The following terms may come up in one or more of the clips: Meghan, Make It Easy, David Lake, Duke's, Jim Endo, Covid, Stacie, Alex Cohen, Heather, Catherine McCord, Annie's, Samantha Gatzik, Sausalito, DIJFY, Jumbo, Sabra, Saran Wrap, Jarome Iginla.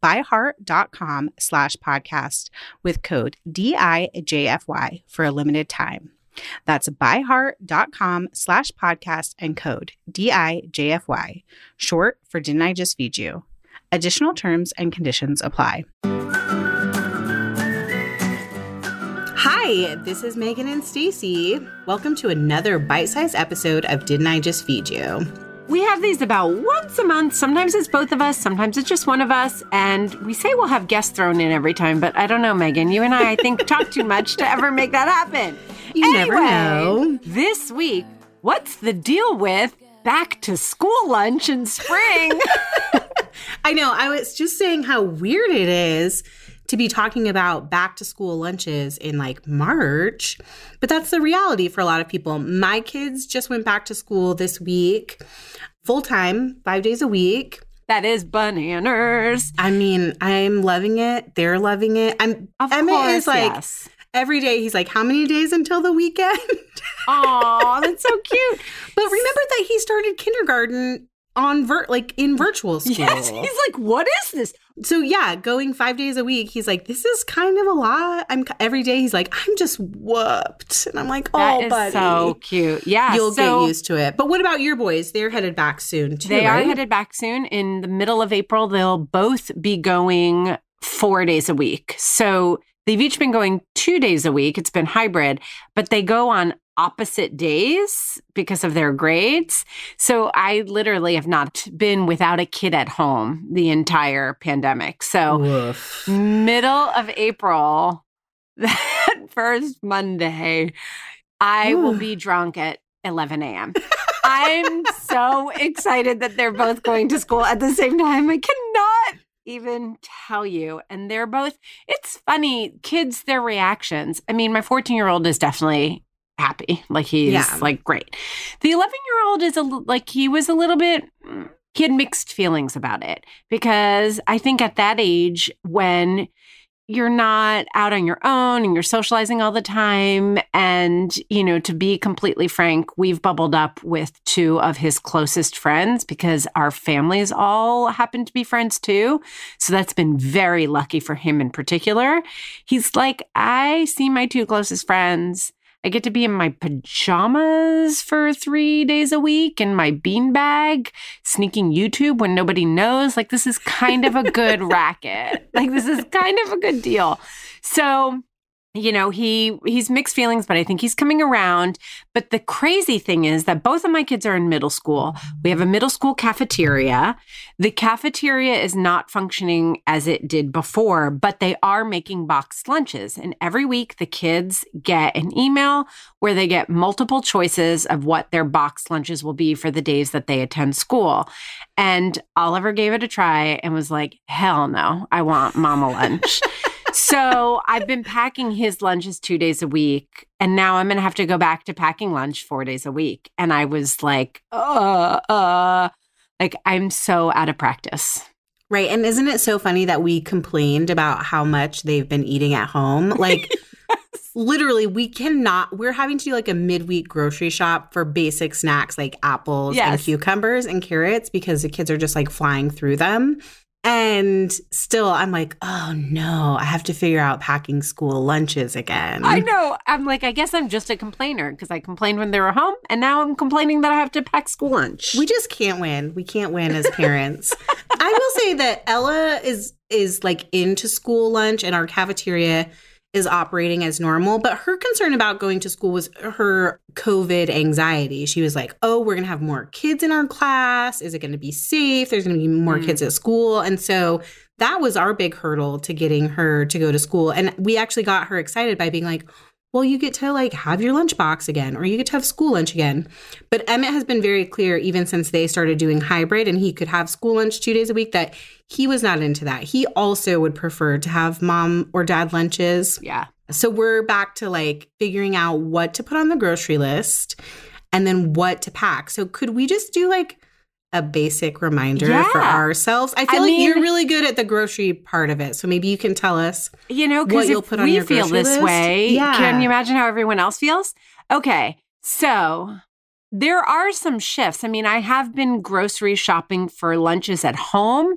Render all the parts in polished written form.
byheart.com/podcast with code DIJFY for a limited time. That's byheart.com/podcast and code DIJFY, short for Didn't I Just Feed You? Additional terms and conditions apply. Hi, this is Megan and Stacy. Welcome to another bite-sized episode of Didn't I Just Feed You? We have these about once a month. Sometimes it's both of us. Sometimes it's just one of us. And we say we'll have guests thrown in every time. But I don't know, Megan. You and I think, talk too much to ever make that happen. Anyway, never know. This week, what's the deal with back to school lunch in spring? I know. I was just saying how weird it is to be talking about back to school lunches in like March, but that's the reality for a lot of people. My kids just went back to school this week, full time, 5 days a week. That is bananas. I mean, I'm loving it. They're loving it. Of course, Emmett is like, yes. Every day he's like, how many days until the weekend? Aw, that's so cute. But remember that he started kindergarten in virtual school. Yes, he's like, what is this? So yeah, going 5 days a week, he's like, this is kind of a lot. Every day he's like, I'm just whooped. And I'm like, oh, buddy. That is so cute. Yeah. You'll get used to it. But what about your boys? They're headed back soon too, They right? are headed back soon. In the middle of April, they'll both be going 4 days a week. So they've each been going 2 days a week. It's been hybrid, but they go on opposite days because of their grades. So I literally have not been without a kid at home the entire pandemic. So middle of April, that first Monday, I will be drunk at 11 a.m. I'm so excited that they're both going to school at the same time. I cannot even tell you. And they're both, it's funny, kids, their reactions. I mean, my 14-year-old is definitely happy. Like he's like, great. The 11-year-old is he had mixed feelings about it because I think at that age when you're not out on your own and you're socializing all the time. And, you know, to be completely frank, we've bubbled up with two of his closest friends because our families all happen to be friends too. So that's been very lucky for him in particular. He's like, I see my two closest friends. I get to be in my pajamas for 3 days a week in my beanbag, sneaking YouTube when nobody knows. Like, this is kind of a good racket. Like, this is kind of a good deal. So, you know, he's mixed feelings, but I think he's coming around. But the crazy thing is that both of my kids are in middle school. We have a middle school cafeteria. The cafeteria is not functioning as it did before, but they are making boxed lunches. And every week, the kids get an email where they get multiple choices of what their boxed lunches will be for the days that they attend school. And Oliver gave it a try and was like, hell no, I want mama lunch. So I've been packing his lunches 2 days a week, and now I'm going to have to go back to packing lunch 4 days a week. And I was like, I'm so out of practice. Right. And isn't it so funny that we complained about how much they've been eating at home? Like, literally, we're having to do like a midweek grocery shop for basic snacks like apples and cucumbers and carrots because the kids are just like flying through them. And still, I'm like, oh, no, I have to figure out packing school lunches again. I know. I'm like, I guess I'm just a complainer because I complained when they were home. And now I'm complaining that I have to pack school lunch. We just can't win. We can't win as parents. I will say that Ella is like into school lunch, and our cafeteria is operating as normal. But her concern about going to school was her COVID anxiety. She was like, oh, we're going to have more kids in our class. Is it going to be safe? There's going to be more kids at school. And so that was our big hurdle to getting her to go to school. And we actually got her excited by being like, well, you get to like have your lunchbox again, or you get to have school lunch again. But Emmett has been very clear even since they started doing hybrid and he could have school lunch 2 days a week that he was not into that. He also would prefer to have mom or dad lunches. Yeah. So we're back to like figuring out what to put on the grocery list and then what to pack. So could we just do like a basic reminder for ourselves? I mean, you're really good at the grocery part of it. So maybe you can tell us, you know, what you'll put on your grocery list. We feel this way. Yeah. Can you imagine how everyone else feels? Okay. So there are some shifts. I mean, I have been grocery shopping for lunches at home,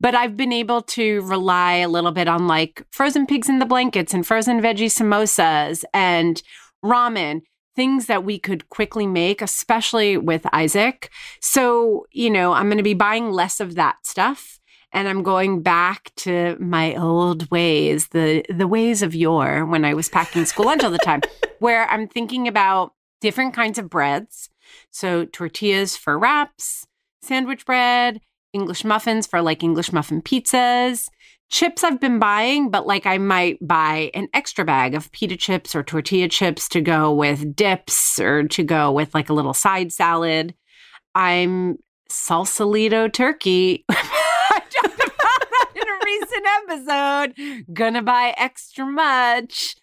but I've been able to rely a little bit on like frozen pigs in the blankets and frozen veggie samosas and ramen. Things that we could quickly make, especially with Isaac. So, you know, I'm going to be buying less of that stuff. And I'm going back to my old ways, the ways of yore when I was packing school lunch all the time, where I'm thinking about different kinds of breads. So tortillas for wraps, sandwich bread, English muffins for like English muffin pizzas. Chips I've been buying, but like I might buy an extra bag of pita chips or tortilla chips to go with dips or to go with like a little side salad. I'm Salsalito turkey. I talked about that in a recent episode. Gonna buy extra much.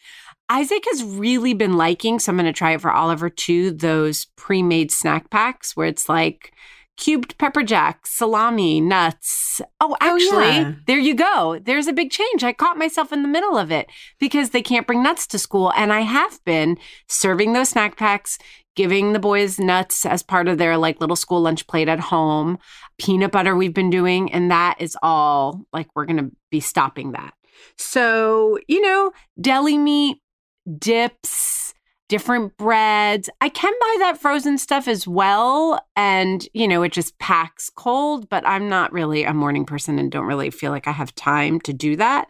Isaac has really been liking, so I'm going to try it for Oliver too, those pre-made snack packs where it's like cubed pepper jack, salami, nuts. Oh, actually, there you go. There's a big change. I caught myself in the middle of it because they can't bring nuts to school. And I have been serving those snack packs, giving the boys nuts as part of their like little school lunch plate at home, peanut butter we've been doing. And that is all like we're going to be stopping that. So, you know, deli meat, dips, different breads. I can buy that frozen stuff as well. And, you know, it just packs cold, but I'm not really a morning person and don't really feel like I have time to do that.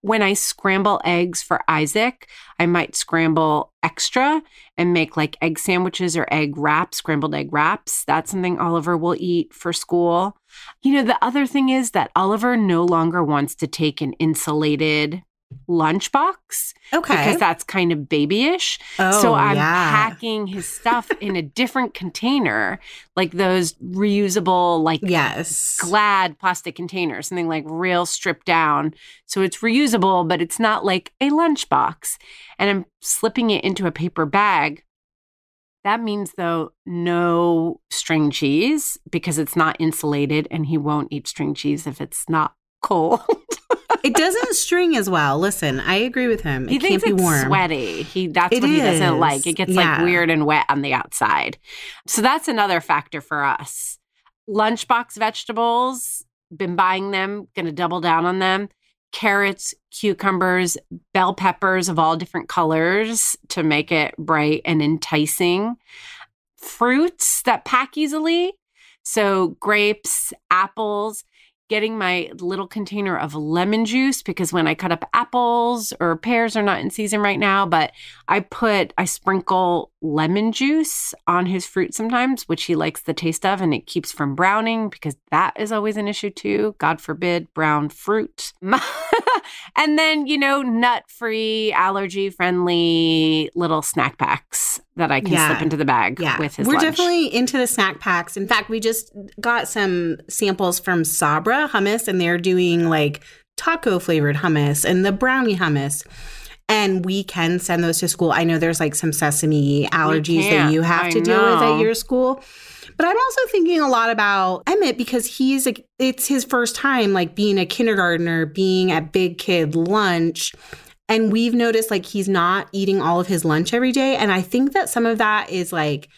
When I scramble eggs for Isaac, I might scramble extra and make like egg sandwiches or egg wraps, scrambled egg wraps. That's something Oliver will eat for school. You know, the other thing is that Oliver no longer wants to take an insulated lunchbox because that's kind of babyish. So I'm packing his stuff in a different container, like those reusable, like Glad plastic containers, something like real stripped down. So it's reusable, but it's not like a lunchbox. And I'm slipping it into a paper bag. That means, though, no string cheese because it's not insulated and he won't eat string cheese if it's not cold. It doesn't string as well. Listen, I agree with him. He thinks it's warm. Sweaty. That's what he doesn't like. It gets like weird and wet on the outside. So that's another factor for us. Lunchbox vegetables, been buying them, going to double down on them. Carrots, cucumbers, bell peppers of all different colors to make it bright and enticing. Fruits that pack easily. So grapes, apples. Getting my little container of lemon juice because when I cut up apples or pears are not in season right now, but I sprinkle lemon juice on his fruit sometimes, which he likes the taste of, and it keeps from browning because that is always an issue too. God forbid, brown fruit. And then, you know, nut-free, allergy-friendly little snack packs that I can slip into the bag with his lunch. We're definitely into the snack packs. In fact, we just got some samples from Sabra hummus, and they're doing like taco-flavored hummus and the brownie hummus. And we can send those to school. I know there's like some sesame allergies that you have to deal with at your school. But I'm also thinking a lot about Emmett because it's his first time like being a kindergartner, being at big kid lunch. And we've noticed like he's not eating all of his lunch every day. And I think that some of that is like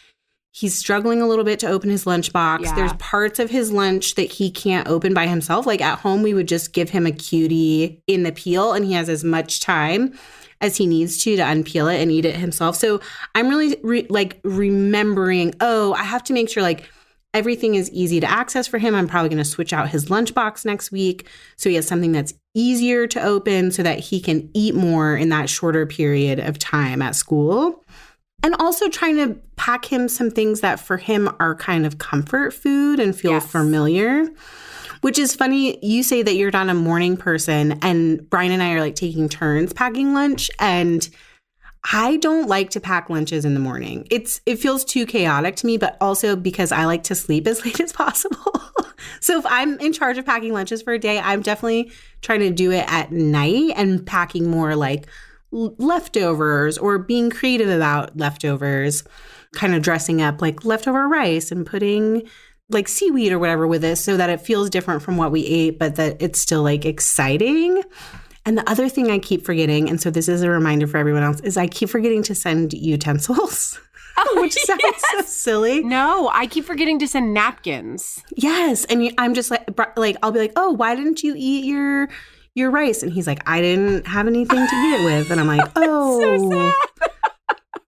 he's struggling a little bit to open his lunchbox. Yeah. There's parts of his lunch that he can't open by himself. Like at home, we would just give him a cutie in the peel and he has as much time as he needs to unpeel it and eat it himself. So I'm really remembering, I have to make sure like Everything is easy to access for him. I'm probably going to switch out his lunchbox next week so he has something that's easier to open so that he can eat more in that shorter period of time at school. And also trying to pack him some things that for him are kind of comfort food and feel familiar, which is funny. You say that you're not a morning person, and Brian and I are like taking turns packing lunch, and I don't like to pack lunches in the morning. It feels too chaotic to me, but also because I like to sleep as late as possible. So if I'm in charge of packing lunches for a day, I'm definitely trying to do it at night and packing more like leftovers or being creative about leftovers, kind of dressing up like leftover rice and putting like seaweed or whatever with it so that it feels different from what we ate, but that it's still like exciting. And the other thing I keep forgetting, and so this is a reminder for everyone else, is I keep forgetting to send utensils, which sounds so silly. No, I keep forgetting to send napkins. Yes. And I'm just like I'll be like, oh, why didn't you eat your rice? And he's like, I didn't have anything to eat it with. And I'm like, oh,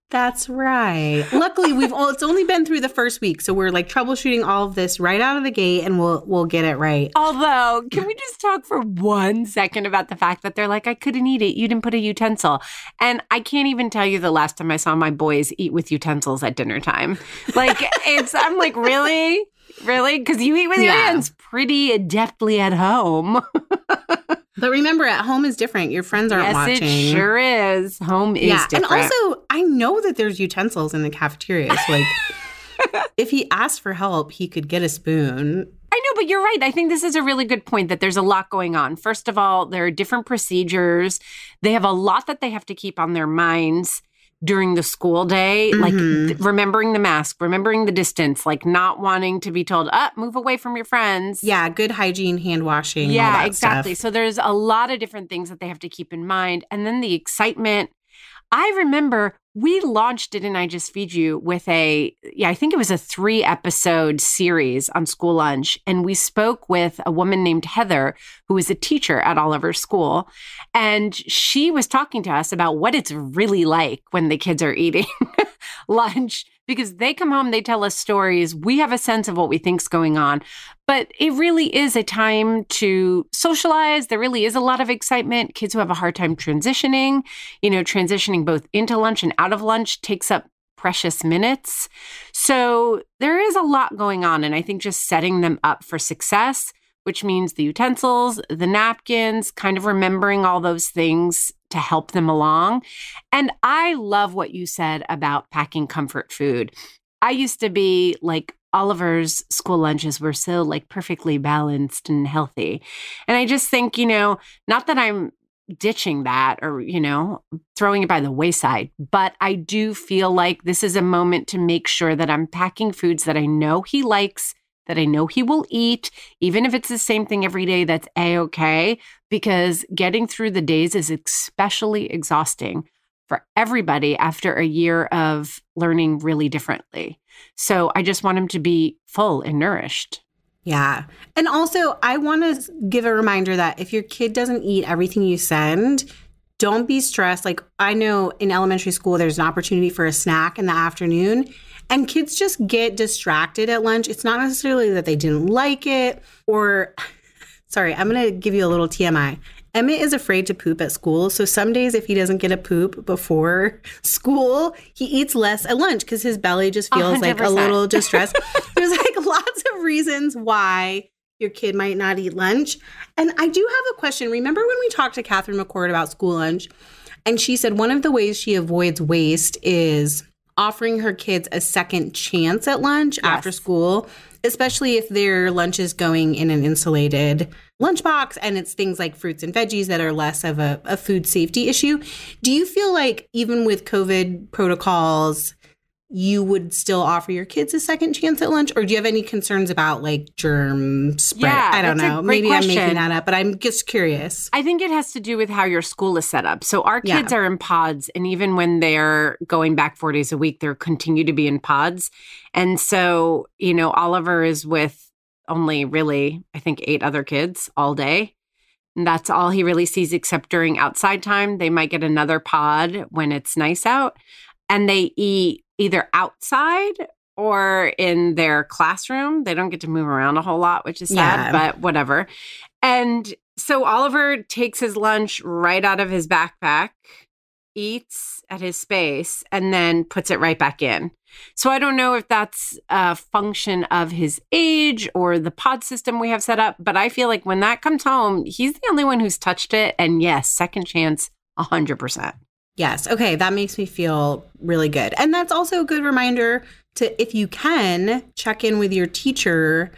that's right. Luckily, it's only been through the first week, so we're like troubleshooting all of this right out of the gate, and we'll get it right. Although, can we just talk for 1 second about the fact that they're like, I couldn't eat it. You didn't put a utensil. And I can't even tell you the last time I saw my boys eat with utensils at dinner time. Like, I'm like, really? Really? Because you eat with your hands pretty adeptly at home. But remember, at home is different. Your friends aren't watching. Yes, it sure is. Home is different. And also, I know that there's utensils in the cafeteria. So, like, if he asked for help, he could get a spoon. I know, but you're right. I think this is a really good point that there's a lot going on. First of all, there are different procedures. They have a lot that they have to keep on their minds during the school day, like remembering the mask, remembering the distance, like not wanting to be told, move away from your friends. Yeah, good hygiene, hand washing, all that exactly stuff. So there's a lot of different things that they have to keep in mind. And then the excitement. I remember we launched Didn't I Just Feed You with I think it was a 3-episode series on school lunch. And we spoke with a woman named Heather, who is a teacher at Oliver's school. And she was talking to us about what it's really like when the kids are eating lunch, because they come home, they tell us stories. We have a sense of what we think's going on. But it really is a time to socialize. There really is a lot of excitement. Kids who have a hard time transitioning, transitioning both into lunch and out of lunch takes up precious minutes. So there is a lot going on. And I think just setting them up for success, which means the utensils, the napkins, kind of remembering all those things to help them along. And I love what you said about packing comfort food. I used to be like, Oliver's school lunches were so like perfectly balanced and healthy. And I just think, not that I'm ditching that or, throwing it by the wayside, but I do feel like this is a moment to make sure that I'm packing foods that I know he likes, that I know he will eat, even if it's the same thing every day, that's a-okay, because getting through the days is especially exhausting for everybody after a year of learning really differently. So I just want him to be full and nourished. Yeah. And also, I want to give a reminder that if your kid doesn't eat everything you send, don't be stressed. Like, I know in elementary school, there's an opportunity for a snack in the afternoon, and kids just get distracted at lunch. It's not necessarily that they didn't like it or, sorry, I'm going to give you a little TMI. Emmett is afraid to poop at school. So some days if he doesn't get a poop before school, he eats less at lunch because his belly just feels 100%. Like a little distressed. There's like lots of reasons why your kid might not eat lunch. And I do have a question. Remember when we talked to Catherine McCord about school lunch, and she said one of the ways she avoids waste is offering her kids a second chance at lunch after school, especially if their lunch is going in an insulated lunchbox and it's things like fruits and veggies that are less of a food safety issue. Do you feel like even with COVID protocols, you would still offer your kids a second chance at lunch? Or do you have any concerns about like germ spread? Yeah, I don't know. Maybe question. I'm making that up, but I'm just curious. I think it has to do with how your school is set up. So our kids are in pods, and even when they're going back 4 days a week, they're continue to be in pods. And so, Oliver is with only really, I think, 8 other kids all day. And that's all he really sees, except during outside time. They might get another pod when it's nice out, and they eat either outside or in their classroom. They don't get to move around a whole lot, which is sad, but whatever. And so Oliver takes his lunch right out of his backpack, eats at his space, and then puts it right back in. So I don't know if that's a function of his age or the pod system we have set up, but I feel like when that comes home, he's the only one who's touched it. And yes, second chance, 100%. Yes. Okay. That makes me feel really good. And that's also a good reminder to, if you can, check in with your teacher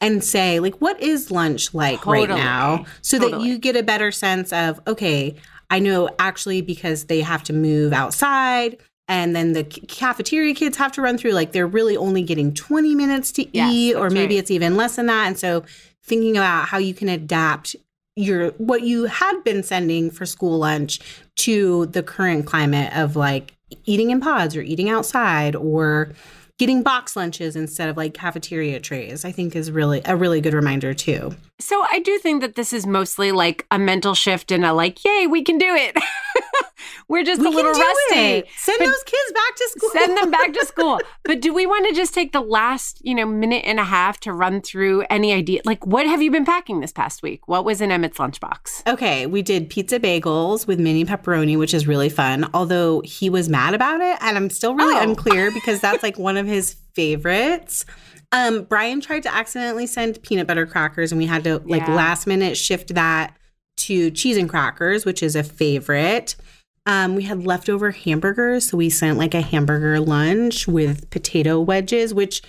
and say, like, what is lunch like right now? So that you get a better sense of, okay, I know actually because they have to move outside and then the cafeteria kids have to run through, like they're really only getting 20 minutes to eat, or maybe it's even less than that. And so thinking about how you can adapt your, what you had been sending for school lunch to the current climate of like eating in pods or eating outside or getting box lunches instead of like cafeteria trays, I think is really a really good reminder too. So I do think that this is mostly like a mental shift and a like, yay, we can do it. We're just a little rusty. Send those kids back to school. Send them back to school. But do we want to just take the last, minute and a half to run through any idea? Like, what have you been packing this past week? What was in Emmett's lunchbox? Okay, we did pizza bagels with mini pepperoni, which is really fun. Although he was mad about it, and I'm still really unclear because that's like one of his favorites. Brian tried to accidentally send peanut butter crackers, and we had to like last minute shift that to cheese and crackers, which is a favorite. We had leftover hamburgers, so we sent like a hamburger lunch with potato wedges, which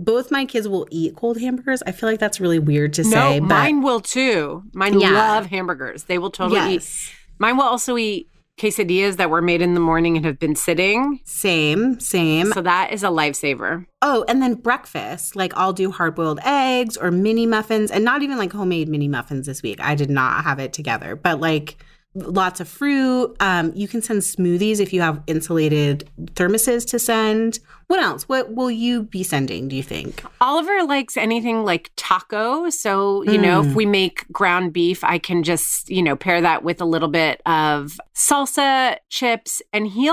both my kids will eat cold hamburgers. I feel like that's really weird to say. No, mine will too. Mine love hamburgers. They will totally eat. Mine will also eat quesadillas that were made in the morning and have been sitting. Same. So that is a lifesaver. Oh, and then breakfast. Like I'll do hard-boiled eggs or mini muffins, and not even like homemade mini muffins this week. I did not have it together, but like lots of fruit. You can send smoothies if you have insulated thermoses to send. What else? What will you be sending, do you think? Oliver likes anything like taco. So, you know, if we make ground beef, I can just, pair that with a little bit of salsa, chips, and he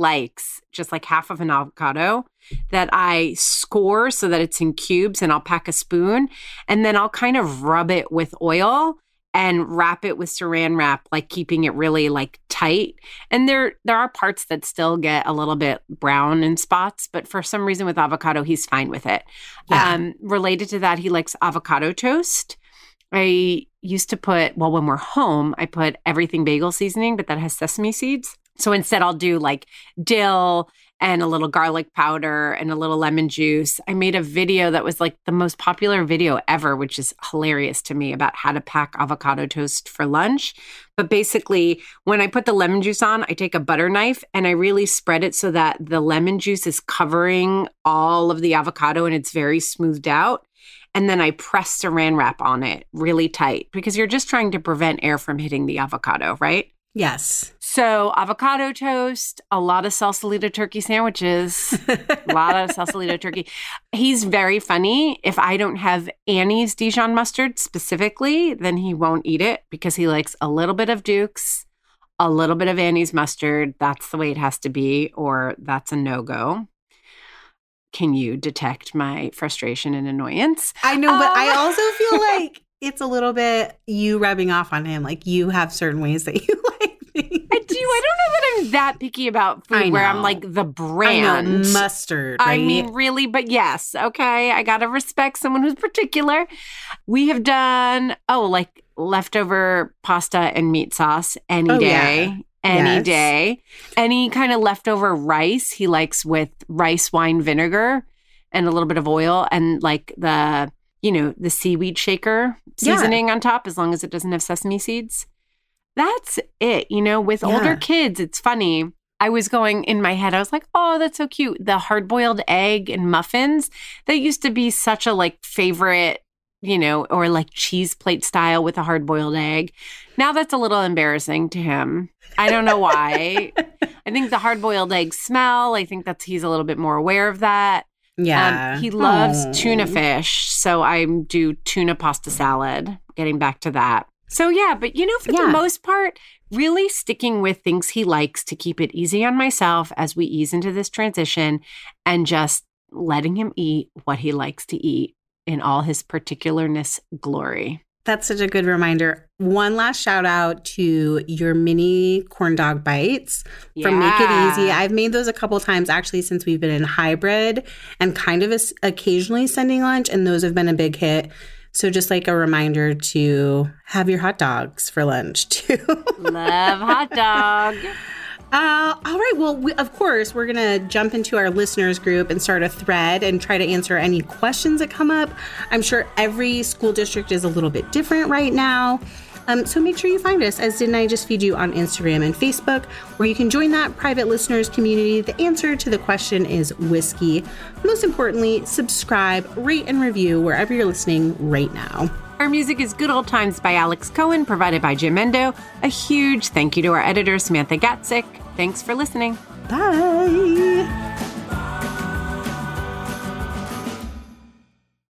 likes just like half of an avocado that I score so that it's in cubes, and I'll pack a spoon and then I'll kind of rub it with oil and wrap it with saran wrap, like keeping it really like tight. And there are parts that still get a little bit brown in spots, but for some reason with avocado, he's fine with it. Yeah. Related to that, he likes avocado toast. I used to put, when we're home, I put everything bagel seasoning, but that has sesame seeds. So instead I'll do like dill and a little garlic powder and a little lemon juice. I made a video that was like the most popular video ever, which is hilarious to me, about how to pack avocado toast for lunch. But basically, when I put the lemon juice on, I take a butter knife and I really spread it so that the lemon juice is covering all of the avocado and it's very smoothed out. And then I press saran wrap on it really tight because you're just trying to prevent air from hitting the avocado, right? Yes. So avocado toast, a lot of Sausalito turkey sandwiches, a lot of Sausalito turkey. He's very funny. If I don't have Annie's Dijon mustard specifically, then he won't eat it because he likes a little bit of Duke's, a little bit of Annie's mustard. That's the way it has to be, or that's a no-go. Can you detect my frustration and annoyance? I know, but I also feel like it's a little bit you rubbing off on him. Like you have certain ways that you like things. I do. I don't know that I'm that picky about food where I'm like the brand. I know, mustard, right? I mean, really, but yes. Okay. I got to respect someone who's particular. We have done, like leftover pasta and meat sauce any day. Yeah. Any day. Any kind of leftover rice he likes with rice wine vinegar and a little bit of oil and like the... the seaweed shaker seasoning on top, as long as it doesn't have sesame seeds. That's it. With older kids, it's funny. I was going in my head, I was like, oh, that's so cute. The hard-boiled egg and muffins, that used to be such a like favorite, or like cheese plate style with a hard-boiled egg. Now that's a little embarrassing to him. I don't know why. I think the hard-boiled egg smell, I think he's a little bit more aware of that. Yeah. He loves tuna fish, so I do tuna pasta salad, getting back to that. So, but for the most part, really sticking with things he likes to keep it easy on myself as we ease into this transition and just letting him eat what he likes to eat in all his particularness glory. That's such a good reminder. One last shout out to your mini corn dog bites from Make It Easy. I've made those a couple times actually since we've been in hybrid and kind of occasionally sending lunch, and those have been a big hit. So just like a reminder to have your hot dogs for lunch too. Love hot dog. All right. Well, of course, we're going to jump into our listeners group and start a thread and try to answer any questions that come up. I'm sure every school district is a little bit different right now. So make sure you find us, as Didn't I Just Feed You, on Instagram and Facebook, where you can join that private listeners community. The answer to the question is whiskey. Most importantly, subscribe, rate, and review wherever you're listening right now. Our music is Good Old Times by Alex Cohen, provided by Jim Endo. A huge thank you to our editor, Samantha Gatzik. Thanks for listening. Bye.